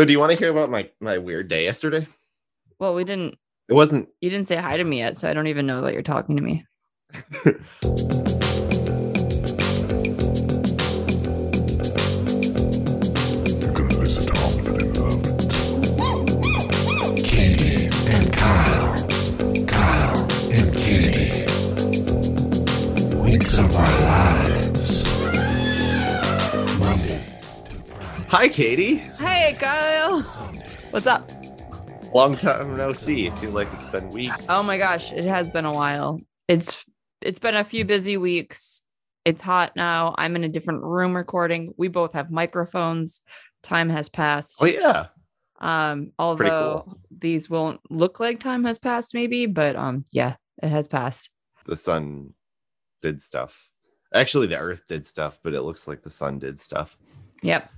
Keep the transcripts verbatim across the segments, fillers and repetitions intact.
So do you want to hear about my, my weird day yesterday? Well, we didn't. It wasn't. You didn't say hi to me yet, so I don't even know that you're talking to me. You're going to listen to Hoffman and Love. Katie and Kyle. Kyle and Katie. Weeks of our lives. Monday to Friday. Hi, Katie. Hey, Kyle. What's up? Long time no see. I feel like it's been weeks. Oh my gosh, it has been a while. It's it's been a few busy weeks. It's hot now. I'm in a different room recording. We both have microphones. Time has passed. Oh yeah. Um, although cool. These won't look like time has passed, maybe, but um, yeah, it has passed. The sun did stuff. Actually, the earth did stuff, but it looks like the sun did stuff. Yep.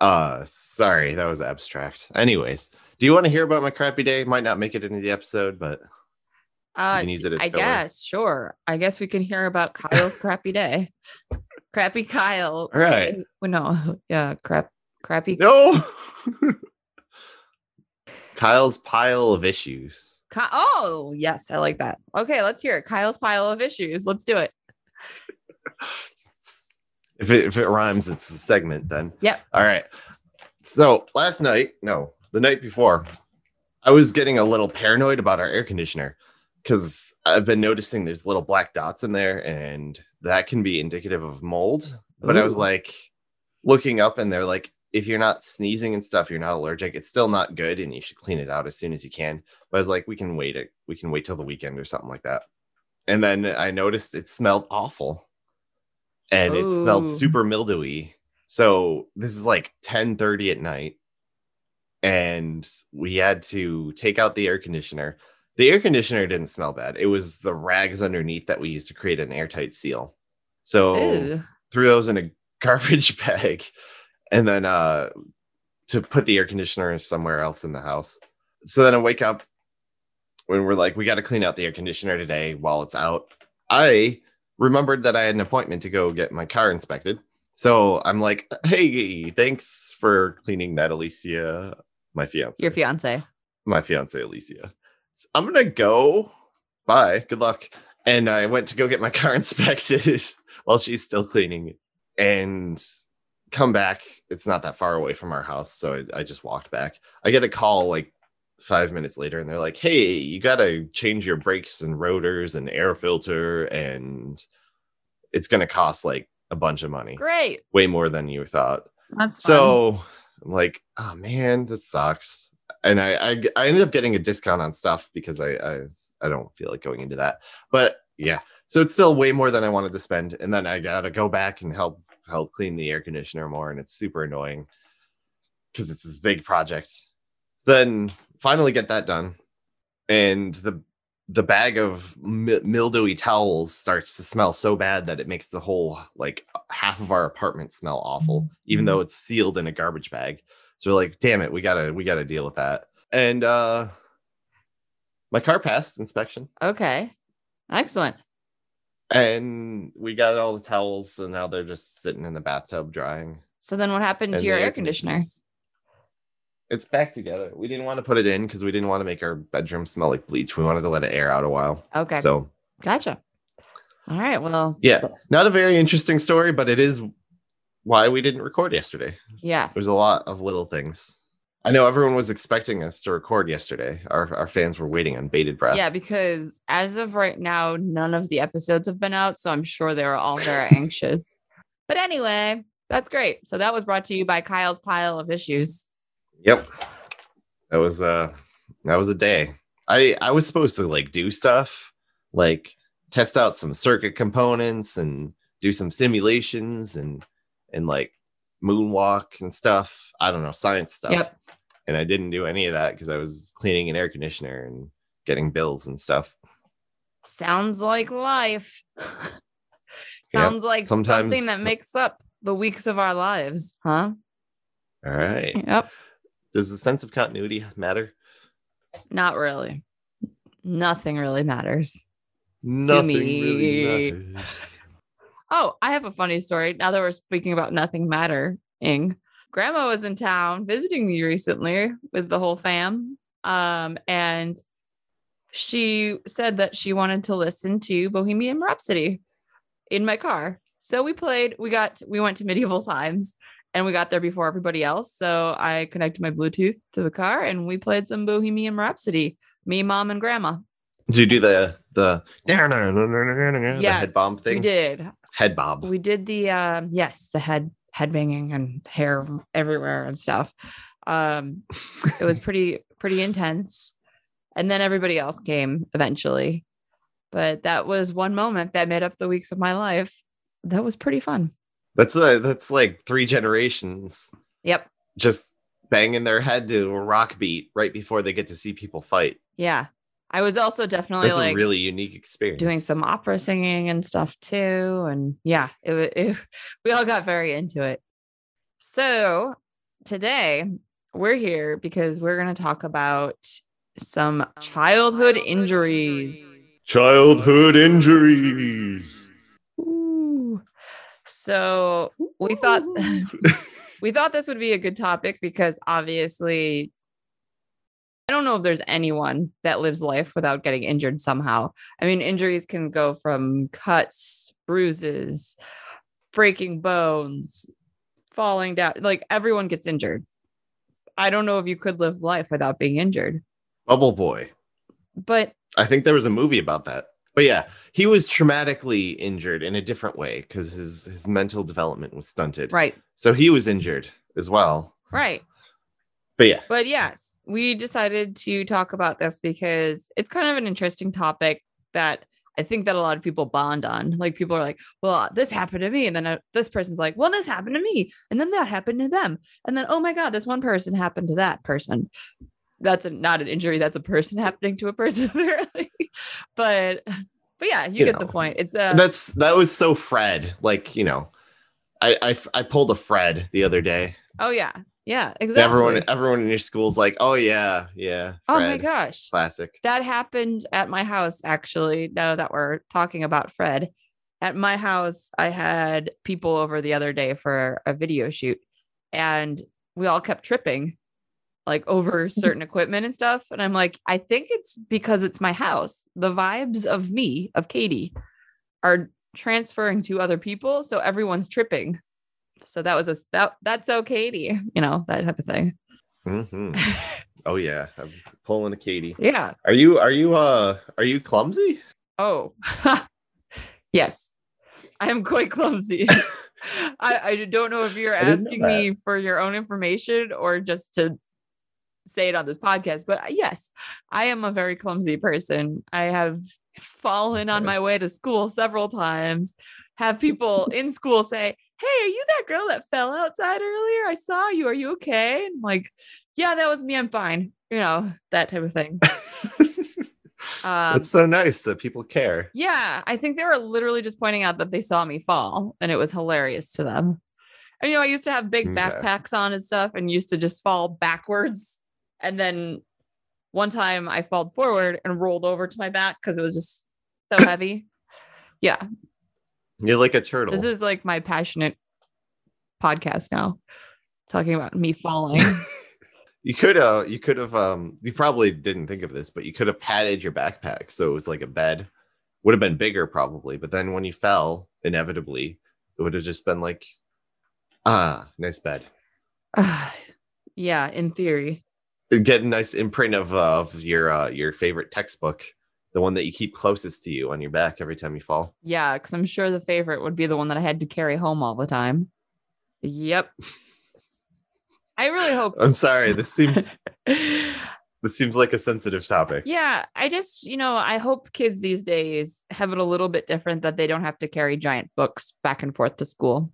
Uh, sorry, that was abstract. Anyways. Do you want to hear about my crappy day? Might not make it into the episode, but uh, you can use it as I filler. guess. Sure. I guess we can hear about Kyle's crappy day. Crappy Kyle. All right. Well, no. Yeah. Crap. Crappy. No. Kyle's pile of issues. Ky- oh, yes. I like that. Okay. Let's hear it. Kyle's pile of issues. Let's do it. if it, if it rhymes, it's the segment then. Yep. All right. So last night, no. The night before, I was getting a little paranoid about our air conditioner because I've been noticing there's little black dots in there and that can be indicative of mold. But Ooh. I was like looking up and they're like, if you're not sneezing and stuff, you're not allergic. It's still not good and you should clean it out as soon as you can. But I was like, we can wait. It. We can wait till the weekend or something like that. And then I noticed it smelled awful and Ooh. It smelled super mildewy. So this is like ten thirty at night. And we had to take out the air conditioner. The air conditioner didn't smell bad. It was the rags underneath that we used to create an airtight seal. So Ew. Threw those in a garbage bag and then uh, to put the air conditioner somewhere else in the house. So then I wake up when we're like, we got to clean out the air conditioner today while it's out. I remembered that I had an appointment to go get my car inspected. So I'm like, hey, thanks for cleaning that, Alicia. My fiance. Your fiance. My fiance, Alicia. So I'm going to go. Bye. Good luck. And I went to go get my car inspected while she's still cleaning and come back. It's not that far away from our house. So I, I just walked back. I get a call like five minutes later and they're like, hey, you got to change your brakes and rotors and air filter. And it's going to cost like a bunch of money. Great. Way more than you thought. That's fun. So I'm like, oh man, this sucks. And I, I, I ended up getting a discount on stuff because I, I, I don't feel like going into that, but yeah. So it's still way more than I wanted to spend. And then I got to go back and help, help clean the air conditioner more. And it's super annoying because it's this big project. Then finally get that done. And the, the bag of mi- mildewy towels starts to smell so bad that it makes the whole, like half of our apartment smell awful, even though it's sealed in a garbage bag. So we're like, damn it. We gotta, we gotta deal with that. And, uh, my car passed inspection. Okay. Excellent. And we got all the towels and now they're just sitting in the bathtub drying. So then what happened and to your air conditioner? Conditioners. It's back together. We didn't want to put it in because we didn't want to make our bedroom smell like bleach. We wanted to let it air out a while. Okay. So gotcha. All right. Well, yeah, not a very interesting story, but it is why we didn't record yesterday. Yeah. There's a lot of little things. I know everyone was expecting us to record yesterday. Our our fans were waiting on bated breath. Yeah, because as of right now, none of the episodes have been out. So I'm sure they were all very anxious. But anyway, that's great. So that was brought to you by Kyle's pile of issues. Yep. That was uh that was a day. I, I was supposed to like do stuff, like test out some circuit components and do some simulations and and like moonwalk and stuff. I don't know, science stuff. Yep. And I didn't do any of that because I was cleaning an air conditioner and getting bills and stuff. Sounds like life. Sounds yep. like Sometimes, something that makes up the weeks of our lives, huh? All right. Yep. Does the sense of continuity matter? Not really. Nothing really matters. Nothing really matters. Oh, I have a funny story. Now that we're speaking about nothing mattering, grandma was in town visiting me recently with the whole fam. Um, and she said that she wanted to listen to Bohemian Rhapsody in my car. So we played, we got, we went to Medieval Times and we got there before everybody else. So I connected my Bluetooth to the car and we played some Bohemian Rhapsody, me, mom, and grandma. Did you do the, the, yes, the head bomb thing? We did. Head bob. We did the, um, yes, the head, head banging and hair everywhere and stuff. Um, it was pretty, pretty intense. And then everybody else came eventually. But that was one moment that made up the weeks of my life. That was pretty fun. That's a, that's like three generations. Yep. Just banging their head to a rock beat right before they get to see people fight. Yeah. I was also definitely that's like a really unique experience doing some opera singing and stuff too. And yeah, it, it we all got very into it. So today we're here because we're going to talk about some childhood injuries. Childhood injuries. Ooh. So we thought we thought this would be a good topic because obviously I don't know if there's anyone that lives life without getting injured somehow. I mean, injuries can go from cuts, bruises, breaking bones, falling down. Like everyone gets injured. I don't know if you could live life without being injured. Bubble Boy. But I think there was a movie about that. But yeah, he was traumatically injured in a different way because his, his mental development was stunted. Right. So he was injured as well. Right. But yeah. But yes, we decided to talk about this because it's kind of an interesting topic that I think that a lot of people bond on. Like people are like, well, this happened to me. And then uh, this person's like, well, this happened to me. And then that happened to them. And then, oh my God, this one person happened to that person. That's a, not an injury. That's a person happening to a person. Apparently. But, but yeah, you, you get know, the point. It's uh, that's, that was so Fred, like, you know, I, I, I pulled a Fred the other day. Oh yeah. Yeah, exactly. Everyone, everyone in your school's like, oh, yeah, yeah. Fred. Oh, my gosh. Classic. That happened at my house, actually, now that we're talking about Fred. At my house, I had people over the other day for a video shoot, and we all kept tripping, like, over certain equipment and stuff. And I'm like, I think it's because it's my house. The vibes of me, of Katie, are transferring to other people, so everyone's tripping. So that was a that that's so Katie, you know, that type of thing. Mm-hmm. Oh yeah, I'm pulling a Katie. Yeah. Are you are you uh are you clumsy? Oh, yes, I am quite clumsy. I, I don't know if you're asking me for your own information or just to say it on this podcast, but yes, I am a very clumsy person. I have fallen on my way to school several times. Have people in school say, hey, are you that girl that fell outside earlier? I saw you. Are you okay? And I'm like, yeah, that was me. I'm fine. You know, that type of thing. um, It's so nice that people care. Yeah. I think they were literally just pointing out that they saw me fall and it was hilarious to them. And, you know, I used to have big okay. backpacks on and stuff and used to just fall backwards. And then one time I fell forward and rolled over to my back because it was just so heavy. Yeah. You're like a turtle. This is like my passionate podcast now, talking about me falling. You could uh you could have um you probably didn't think of this, but you could have padded your backpack so it was like a bed. Would have been bigger probably, but then when you fell, inevitably, it would have just been like, ah, nice bed. Uh, yeah, in theory. It'd get a nice imprint of uh, of your uh, your favorite textbook. The one that you keep closest to you on your back every time you fall. Yeah, because I'm sure the favorite would be the one that I had to carry home all the time. Yep. I really hope. I'm sorry. This seems this seems like a sensitive topic. Yeah, I just, you know, I hope kids these days have it a little bit different that they don't have to carry giant books back and forth to school.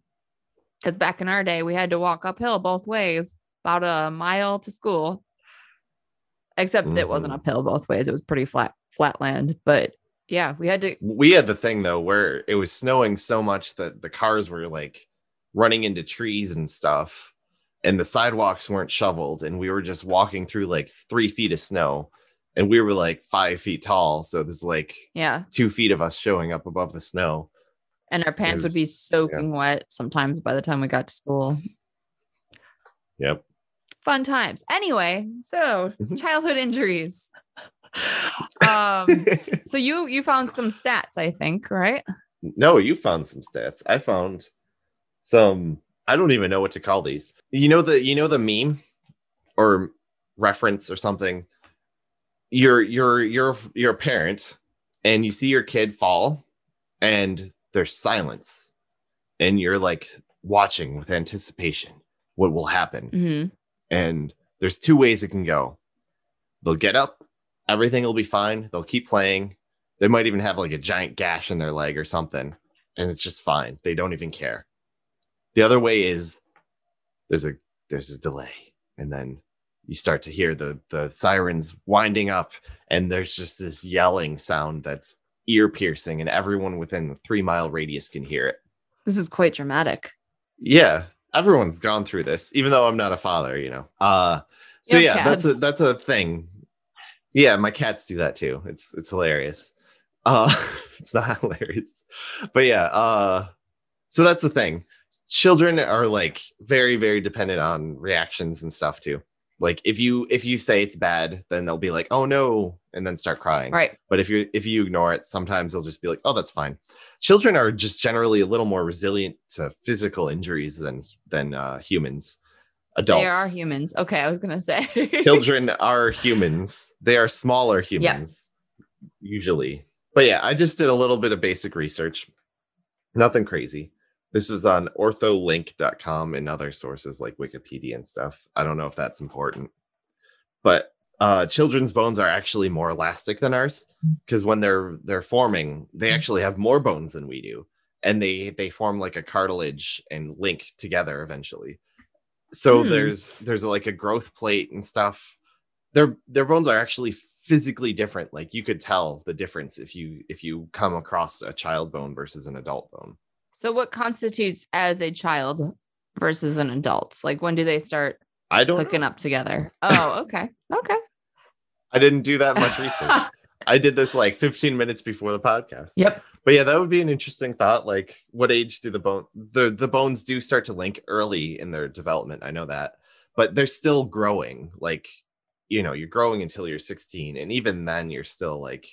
Because back in our day, we had to walk uphill both ways, about a mile to school. Except mm-hmm. It wasn't uphill both ways. It was pretty flat, flat land. But yeah, we had to. We had the thing, though, where it was snowing so much that the cars were like running into trees and stuff. And the sidewalks weren't shoveled. And we were just walking through like three feet of snow. And we were like five feet tall. So there's like yeah, two feet of us showing up above the snow. And our pants was, would be soaking yeah. wet sometimes by the time we got to school. Yep. Fun times. Anyway, so childhood injuries. Um, so you you found some stats, I think, right? No, you found some stats. I found some. I don't even know what to call these. You know the you know the meme or reference or something. You're you're you're you're a parent and you see your kid fall and there's silence and you're like watching with anticipation what will happen. Mm-hmm. And there's two ways it can go. They'll get up, everything will be fine. They'll keep playing. They might even have like a giant gash in their leg or something, and it's just fine. They don't even care. The other way is there's a there's a delay, and then you start to hear the the sirens winding up, and there's just this yelling sound that's ear piercing, and everyone within the three mile radius can hear it. This is quite dramatic. Yeah. Everyone's gone through this, even though I'm not a father, you know. Uh, so yeah, yeah that's a that's a thing. Yeah, my cats do that too. It's it's hilarious. Uh, it's not hilarious, but yeah. Uh, so that's the thing. Children are like very very dependent on reactions and stuff too. Like if you if you say it's bad, then they'll be like, oh no, and then start crying. Right. But if you if you ignore it, sometimes they'll just be like, oh, that's fine. Children are just generally a little more resilient to physical injuries than than uh, humans. Adults. They are humans. Okay, I was gonna say. Children are humans. They are smaller humans, yeah. Usually. But yeah, I just did a little bit of basic research. Nothing crazy. This is on ortholink dot com and other sources like Wikipedia and stuff. I don't know if that's important, but uh, children's bones are actually more elastic than ours because when they're they're forming, they actually have more bones than we do, and they they form like a cartilage and link together eventually. So hmm. there's there's like a growth plate and stuff. Their their bones are actually physically different. Like you could tell the difference if you if you come across a child bone versus an adult bone. So what constitutes as a child versus an adult? Like when do they start I don't hooking know. Up together? Oh, okay. Okay. I didn't do that much research. I did this like fifteen minutes before the podcast. Yep. But yeah, that would be an interesting thought. Like what age do the bone the, the bones do start to link early in their development? I know that, but they're still growing. Like, you know, you're growing until you're sixteen. And even then you're still like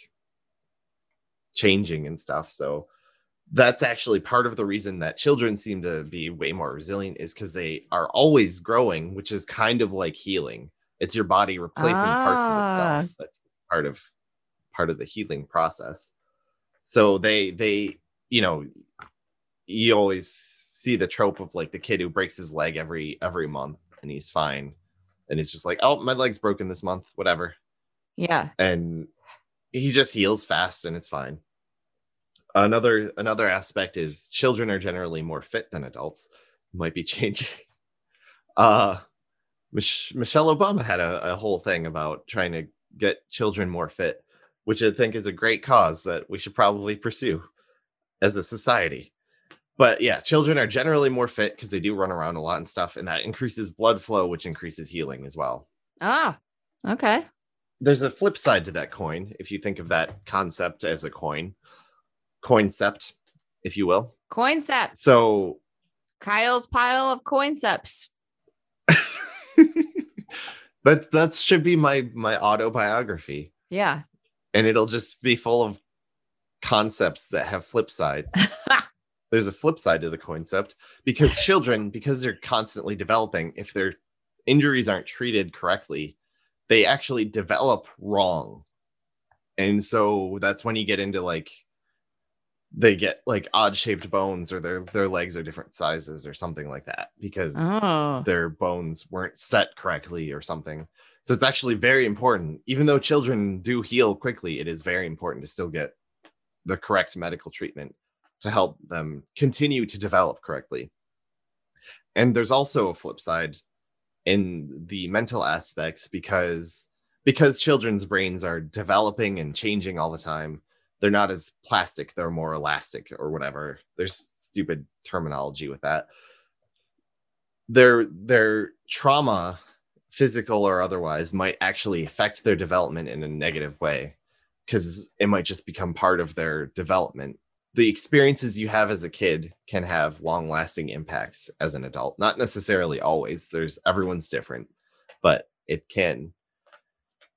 changing and stuff. So that's actually part of the reason that children seem to be way more resilient is because they are always growing, which is kind of like healing. It's your body replacing ah. parts of itself. That's part of part of the healing process. So they they, you know, you always see the trope of like the kid who breaks his leg every every month and he's fine. And he's just like, oh, my leg's broken this month, whatever. Yeah. And he just heals fast and it's fine. Another another aspect is children are generally more fit than adults. Might be changing. Uh, Mich- Michelle Obama had a, a whole thing about trying to get children more fit, which I think is a great cause that we should probably pursue as a society. But yeah, children are generally more fit because they do run around a lot and stuff, and that increases blood flow, which increases healing as well. Ah, okay. There's a flip side to that coin, if you think of that concept as a coin. Coincept, if you will. Coincept. So Kyle's pile of coincepts. that that should be my my autobiography. Yeah. And it'll just be full of concepts that have flip sides. There's a flip side to the coincept because children, because they're constantly developing, if their injuries aren't treated correctly, they actually develop wrong. And so that's when you get into like they get like odd shaped bones or their, their legs are different sizes or something like that because oh. their bones weren't set correctly or something. So it's actually very important. Even though children do heal quickly, it is very important to still get the correct medical treatment to help them continue to develop correctly. And there's also a flip side in the mental aspects because, because children's brains are developing and changing all the time. They're not as plastic. They're more elastic or whatever. There's stupid terminology with that. Their, their trauma, physical or otherwise, might actually affect their development in a negative way because it might just become part of their development the experiences you have as a kid can have long-lasting impacts as an adult. Not necessarily always. There's everyone's different, but it can.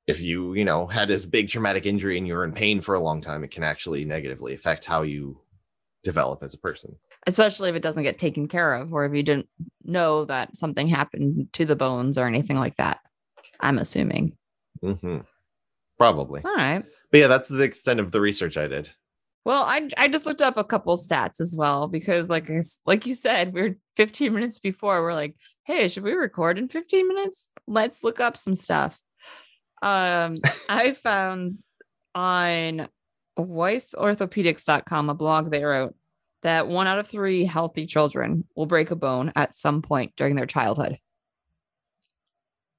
If you, you know, had this big traumatic injury and you were in pain for a long time, it can actually negatively affect how you develop as a person. Especially if it doesn't get taken care of, or if you didn't know that something happened to the bones or anything like that, I'm assuming. Mm-hmm. Probably. All right. But yeah, that's the extent of the research I did. Well, I I just looked up a couple stats as well, because like, like you said, we were fifteen minutes before. We're like, hey, should we record in fifteen minutes? Let's look up some stuff. Um, I found on Weiss Orthopedics dot com, a blog they wrote, that one out of three healthy children will break a bone at some point during their childhood.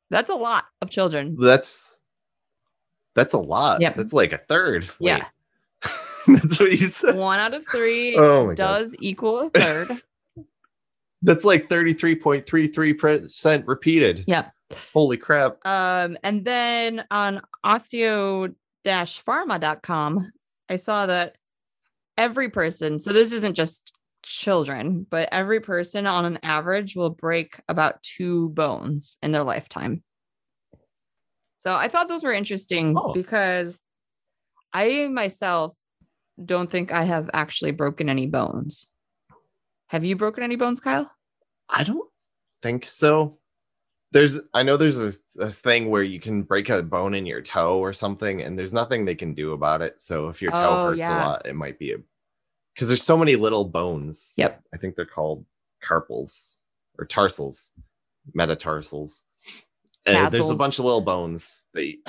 That's a lot of children. That's that's a lot. Yep. That's like a third. Wait. Yeah. That's what you said. One out of three oh does God. equal a third. That's like thirty-three point three three percent repeated. Yeah. Holy crap. Um, and then on osteo dash pharma dot com, I saw that every person, so this isn't just children, but every person on an average will break about two bones in their lifetime. So I thought those were interesting oh. because I myself don't think I have actually broken any bones. Have you broken any bones, Kyle? I don't think so. There's, I know there's a, a thing where you can break a bone in your toe or something, and there's nothing they can do about it. So if your toe oh, hurts yeah. a lot, it might be a, because there's so many little bones. Yep. I think they're called carpals or tarsals, metatarsals. And there's a bunch of little bones. They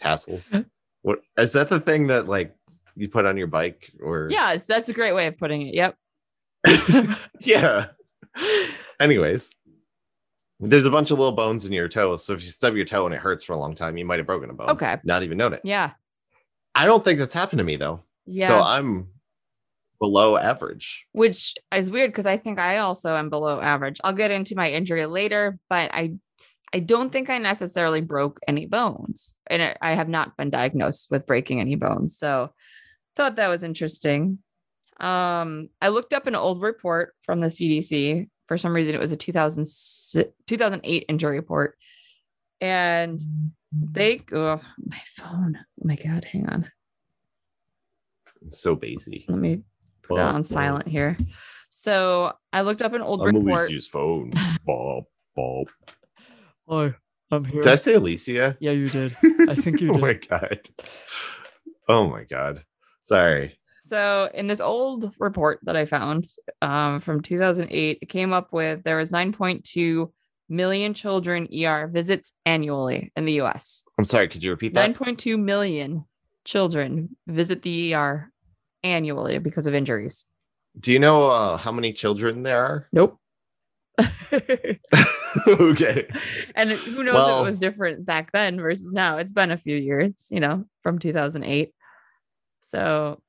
tassels. What is that? The thing that like you put on your bike or? Yes, that's a great way of putting it. Yep. Yeah. Anyways, there's a bunch of little bones in your toe. So if you stub your toe and it hurts for a long time, you might have broken a bone. Okay. Not even known it. Yeah. I don't think that's happened to me though. Yeah. So I'm below average. Which is weird because I think I also am below average. I'll get into my injury later, but I I don't think I necessarily broke any bones. And I have not been diagnosed with breaking any bones. So thought that was interesting. Um, I looked up an old report from the C D C. For some reason, it was a two thousand eight injury report. And they... Oh, my phone. Oh, my God. Hang on. It's so basic. Let me put Bob, it on silent Bob. Here. So I looked up an old I'm report. I'm Alicia's phone. Bob, Bob. Hi, I'm here. Did I say Alicia? Yeah, you did. I think you did. Oh, my God. Oh, my God. Sorry. So in this old report that I found um, from two thousand eight, it came up with there was nine point two million children E R visits annually in the U S. I'm sorry, could you repeat that? nine point two million children visit the E R annually because of injuries. Do you know uh, how many children there are? Nope. Okay. And who knows well, if it was different back then versus now. It's been a few years, you know, from two thousand eight. So...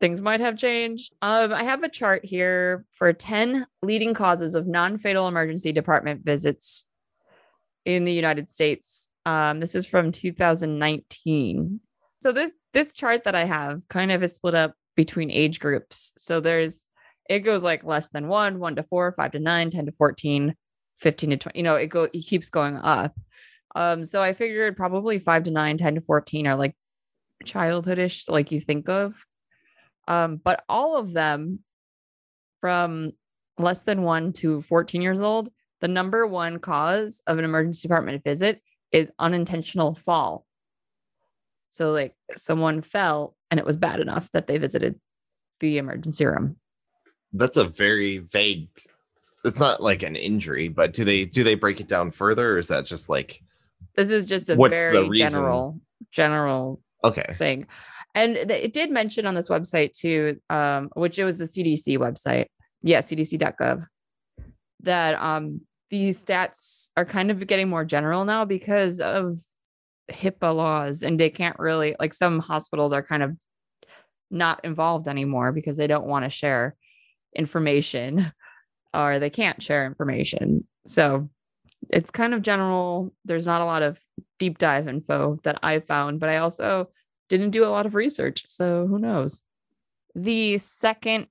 things might have changed. Um, I have a chart here for ten leading causes of non-fatal emergency department visits in the United States. Um, this is from two thousand nineteen. So this this chart that I have kind of is split up between age groups. So there's, it goes like less than one, one to four, five to nine, ten to fourteen, fifteen to twenty, you know, it, go, it keeps going up. Um, so I figured probably five to nine, ten to fourteen are like childhoodish, like you think of. Um, but all of them from less than one to fourteen years old, the number one cause of an emergency department visit is unintentional fall. So like someone fell and it was bad enough that they visited the emergency room. That's a very vague. It's not like an injury, but do they, do they break it down further? Or is that just like, this is just a very general, general okay. thing. And it did mention on this website too, um, which it was the C D C website. Yeah, C D C dot gov. That um, these stats are kind of getting more general now because of HIPAA laws, and they can't really, like some hospitals are kind of not involved anymore because they don't want to share information or they can't share information. So it's kind of general. There's not a lot of deep dive info that I found, but I also... didn't do a lot of research, so who knows? The second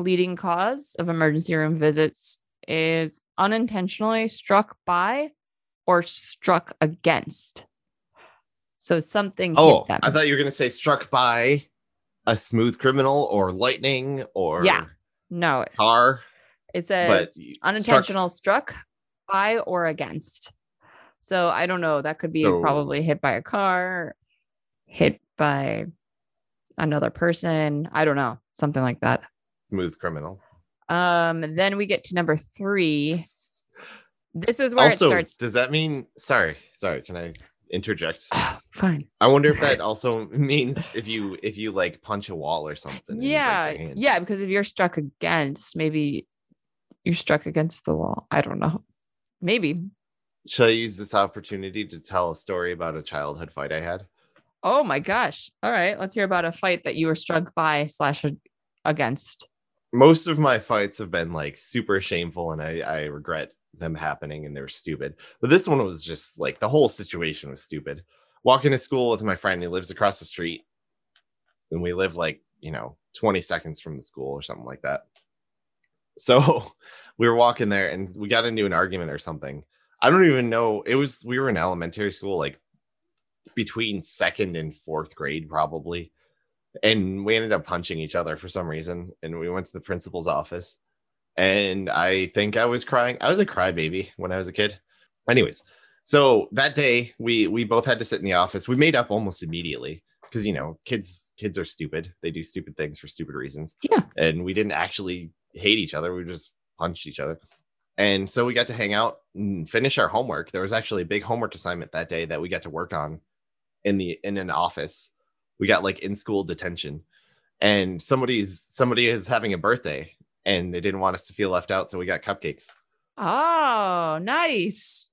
leading cause of emergency room visits is unintentionally struck by or struck against. So something oh, hit them. I thought you were going to say struck by a smooth criminal or lightning or yeah, no car. It says unintentional struck-, struck by or against. So I don't know. That could be so, probably hit by a car, hit by another person. I don't know. Something like that. Smooth criminal. Um. Then we get to number three. This is where also, it starts. Does that mean? Sorry, sorry. Can I interject? Oh, fine. I wonder if that also means if you if you like punch a wall or something. Yeah, yeah. Because if you're struck against, maybe you're struck against the wall. I don't know. Maybe. Shall I use this opportunity to tell a story about a childhood fight I had? Oh my gosh! All right, let's hear about a fight that you were struck by slash against. Most of my fights have been like super shameful, and I, I regret them happening, and they were stupid. But this one was just like the whole situation was stupid. Walking to school with my friend who lives across the street, and we live like you know twenty seconds from the school or something like that. So we were walking there, and we got into an argument or something. I don't even know. It was we were in elementary school, like between second and fourth grade, probably. And we ended up punching each other for some reason. And we went to the principal's office. And I think I was crying. I was a crybaby when I was a kid. Anyways, so that day we we both had to sit in the office. We made up almost immediately because, you know, kids kids are stupid. They do stupid things for stupid reasons. Yeah. And we didn't actually hate each other. We just punched each other. And so we got to hang out and finish our homework. There was actually a big homework assignment that day that we got to work on in the in an office. We got like in school detention, and somebody's somebody is having a birthday, and they didn't want us to feel left out, so we got cupcakes. Oh, nice!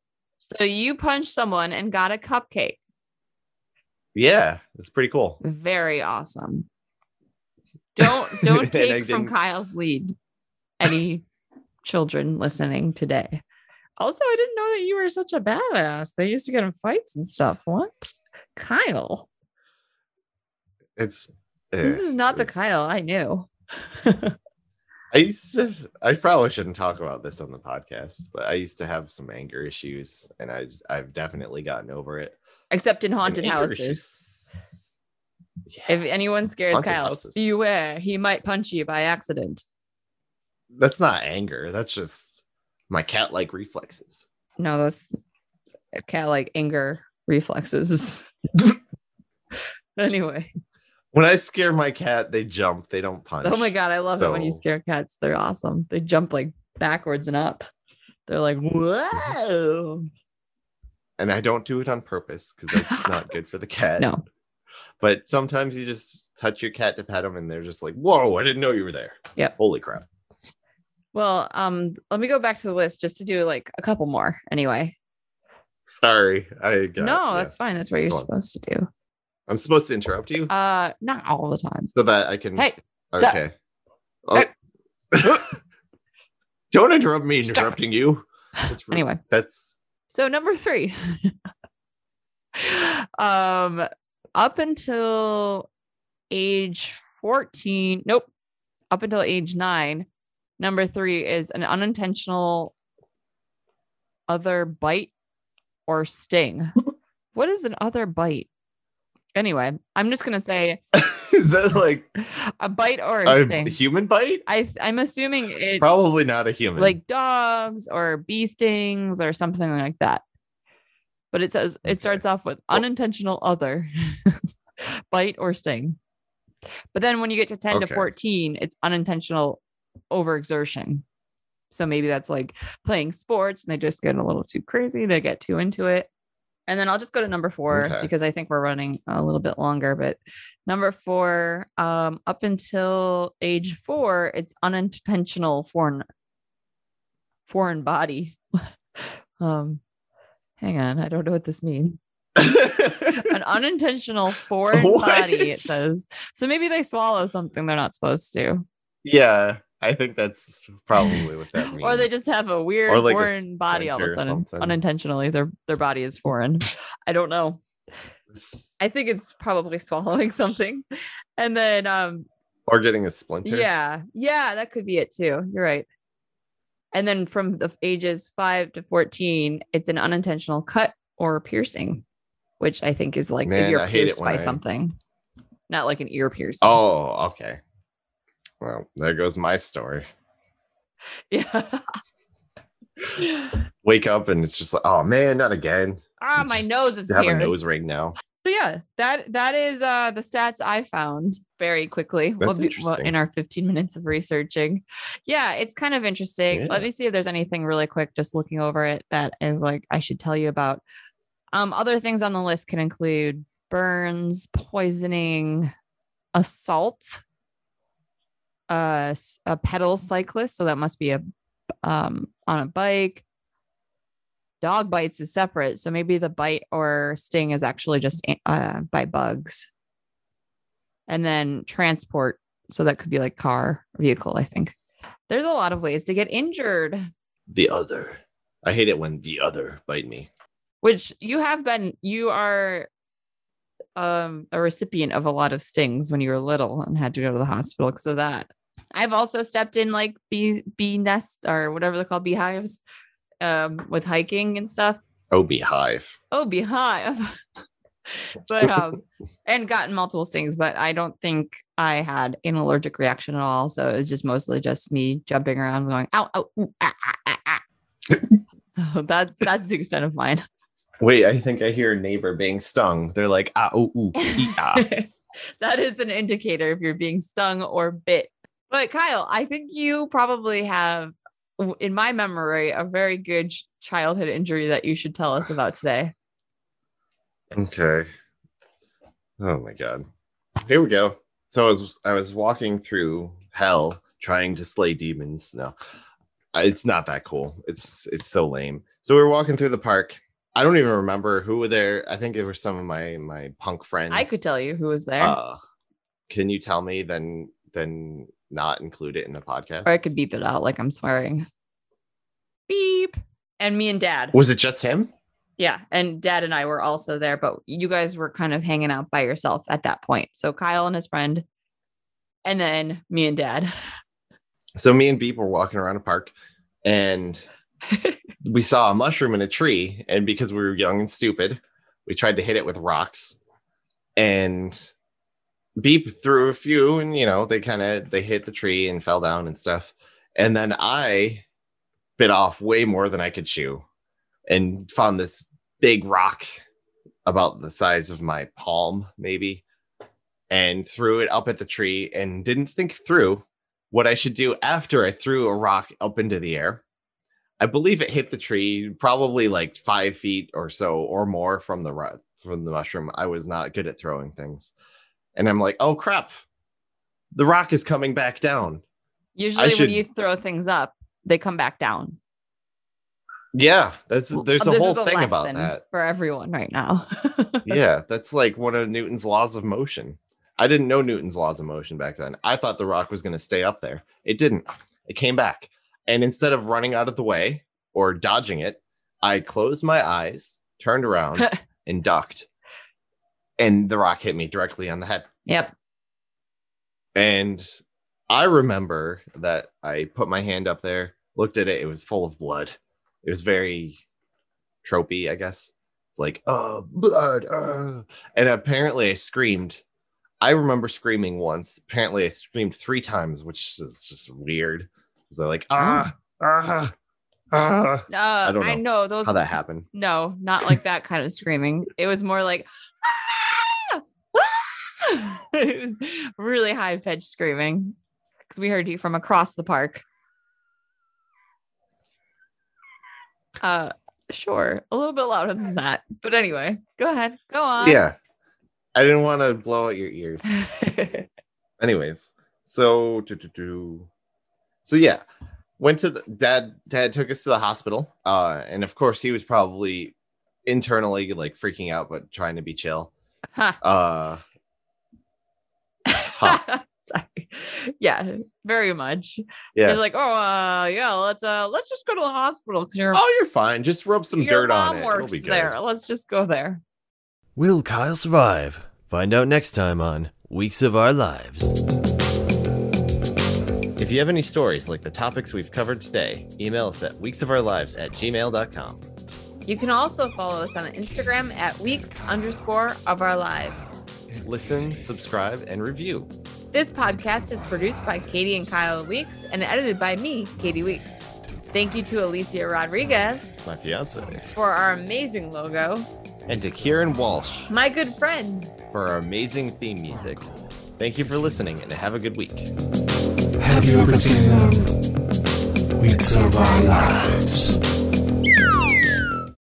So you punched someone and got a cupcake. Yeah, it's pretty cool. Very awesome. Don't don't take from Kyle's lead. Any children listening today? Also, I didn't know that you were such a badass. They used to get in fights and stuff. What, Kyle? It's uh, this is not the Kyle I knew. I used to, I probably shouldn't talk about this on the podcast, but I used to have some anger issues, and I I've definitely gotten over it. Except in haunted houses. Issues, yeah. If anyone scares haunted Kyle, houses. Beware, he might punch you by accident. That's not anger. That's just my cat-like reflexes. No, that's cat-like anger reflexes. Anyway. When I scare my cat, they jump. They don't punch. Oh my God. I love so... it when you scare cats. They're awesome. They jump like backwards and up. They're like, whoa. And I don't do it on purpose because that's not good for the cat. No. But sometimes you just touch your cat to pet them and they're just like, whoa, I didn't know you were there. Yep. Holy crap. Well, um, let me go back to the list just to do like a couple more anyway. Sorry. I got No, it. that's yeah. fine. That's what Go you're on. supposed to do. I'm supposed to interrupt you? Uh, not all the time. So that I can... Hey! Okay. Oh. Hey. Don't interrupt me interrupting Stop. you. That's really... Anyway. That's... So number three. um, Up until age fourteen... Nope. Up until age nine, number three is an unintentional other bite or sting. What is an other bite? Anyway, I'm just going to say, is that like a bite or a, a sting? Human bite? I, I'm assuming it's probably not a human, like dogs or bee stings or something like that. But it says okay. It starts off with unintentional other bite or sting. But then when you get to ten okay. to fourteen, it's unintentional overexertion. So maybe that's like playing sports and they just get a little too crazy. They get too into it. And then I'll just go to number four okay. because I think we're running a little bit longer. But number four, um, up until age four, it's unintentional foreign foreign body. um, hang on, I don't know what this means. An unintentional foreign what? body, it says. So maybe they swallow something they're not supposed to. Yeah, I think that's probably what that means. Or they just have a weird like foreign a body all of a sudden. Unintentionally, their their body is foreign. I don't know. I think it's probably swallowing something. And then um, Or getting a splinter. Yeah. Yeah. That could be it too. You're right. And then from the ages five to fourteen, it's an unintentional cut or piercing, which I think is like Man, you're pierced by I... something, not like an ear piercing. Oh, okay. Well, there goes my story. Yeah. Wake up and it's just like, oh man, not again. Ah, my nose is pierced. I have a nose ring now. So yeah, that that is uh, the stats I found very quickly. That's we'll be, well, in our fifteen minutes of researching. Yeah, it's kind of interesting. Yeah. Let me see if there's anything really quick, just looking over it, that is like I should tell you about. Um, other things on the list can include burns, poisoning, assault, uh, a pedal cyclist. So that must be a um, on a bike. Dog bites is separate. So maybe the bite or sting is actually just uh, by bugs. And then transport. So that could be like car, vehicle, I think. There's a lot of ways to get injured. The other. I hate it when the other bite me. Which you have been, you are um, a recipient of a lot of stings when you were little and had to go to the hospital because of that. I've also stepped in like bee, bee nests or whatever they're called, beehives. Um, with hiking and stuff. Oh, beehive. Oh, beehive. But um, and gotten multiple stings, but I don't think I had an allergic reaction at all. So it's just mostly just me jumping around, going ow, ow, ooh, ah, ah, ah, ah. So that that's the extent of mine. Wait, I think I hear a neighbor being stung. They're like ah, ooh, ooh, ee, ah. That is an indicator if you're being stung or bit. But Kyle, I think you probably have, in my memory, a very good childhood injury that you should tell us about today. Okay. Oh my God. Here we go. So I was, I was walking through hell trying to slay demons. No, it's not that cool. It's, it's so lame. So we were walking through the park. I don't even remember who were there. I think it were some of my, my punk friends. I could tell you who was there. Uh, can you tell me then, then not include it in the podcast? Or I could beep it out like I'm swearing. Beep. And me and Dad. Was it just him? Yeah. And Dad and I were also there, but you guys were kind of hanging out by yourself at that point. So Kyle and his friend, and then me and Dad. So me and Beep were walking around a park and we saw a mushroom in a tree. And because we were young and stupid, we tried to hit it with rocks. And Beep threw a few and, you know, they kind of, they hit the tree and fell down and stuff. And then I bit off way more than I could chew and found this big rock about the size of my palm, maybe, and threw it up at the tree and didn't think through what I should do after I threw a rock up into the air. I believe it hit the tree probably like five feet or so or more from the from the mushroom. I was not good at throwing things. And I'm like, oh, crap. The rock is coming back down. Usually should... when you throw things up, they come back down. Yeah, that's there's a this whole a thing about that. For everyone right now. Yeah, that's like one of Newton's laws of motion. I didn't know Newton's laws of motion back then. I thought the rock was going to stay up there. It didn't. It came back. And instead of running out of the way or dodging it, I closed my eyes, turned around, and ducked. And the rock hit me directly on the head. Yep. And I remember that I put my hand up there, looked at it. It was full of blood. It was very tropey, I guess. It's like, oh, blood. Uh. And apparently I screamed. I remember screaming once. Apparently I screamed three times, which is just weird. Because I like, ah, ah. Uh, I don't know, I know those, how that happened. No, not like that kind of screaming. It was more like, ah! Ah! It was really high-pitched screaming because we heard you from across the park. Uh, sure, a little bit louder than that. But anyway, go ahead, go on. Yeah, I didn't want to blow out your ears. Anyways, so do-do-do. So yeah. Went to the dad, dad took us to the hospital. Uh, and of course, he was probably internally like freaking out, but trying to be chill. Huh. Uh, huh. Sorry. Yeah, very much. Yeah. He's like, oh, uh, yeah, let's uh, let's just go to the hospital. You're, oh, you're fine. Just rub some dirt on it. It'll be good. There. Let's just go there. Will Kyle survive? Find out next time on Weeks of Our Lives. If you have any stories like the topics we've covered today, email us at weeksofourlives at gmail dot com. You can also follow us on Instagram at weeks underscore of our lives. Listen, subscribe, and review. This podcast is produced by Katie and Kyle Weeks and edited by me, Katie Weeks. Thank you to Alicia Rodriguez, my fiance, for our amazing logo. And to Kieran Walsh, my good friend, for our amazing theme music. Thank you for listening and have a good week. Have you ever seen them? Weeks of our lives.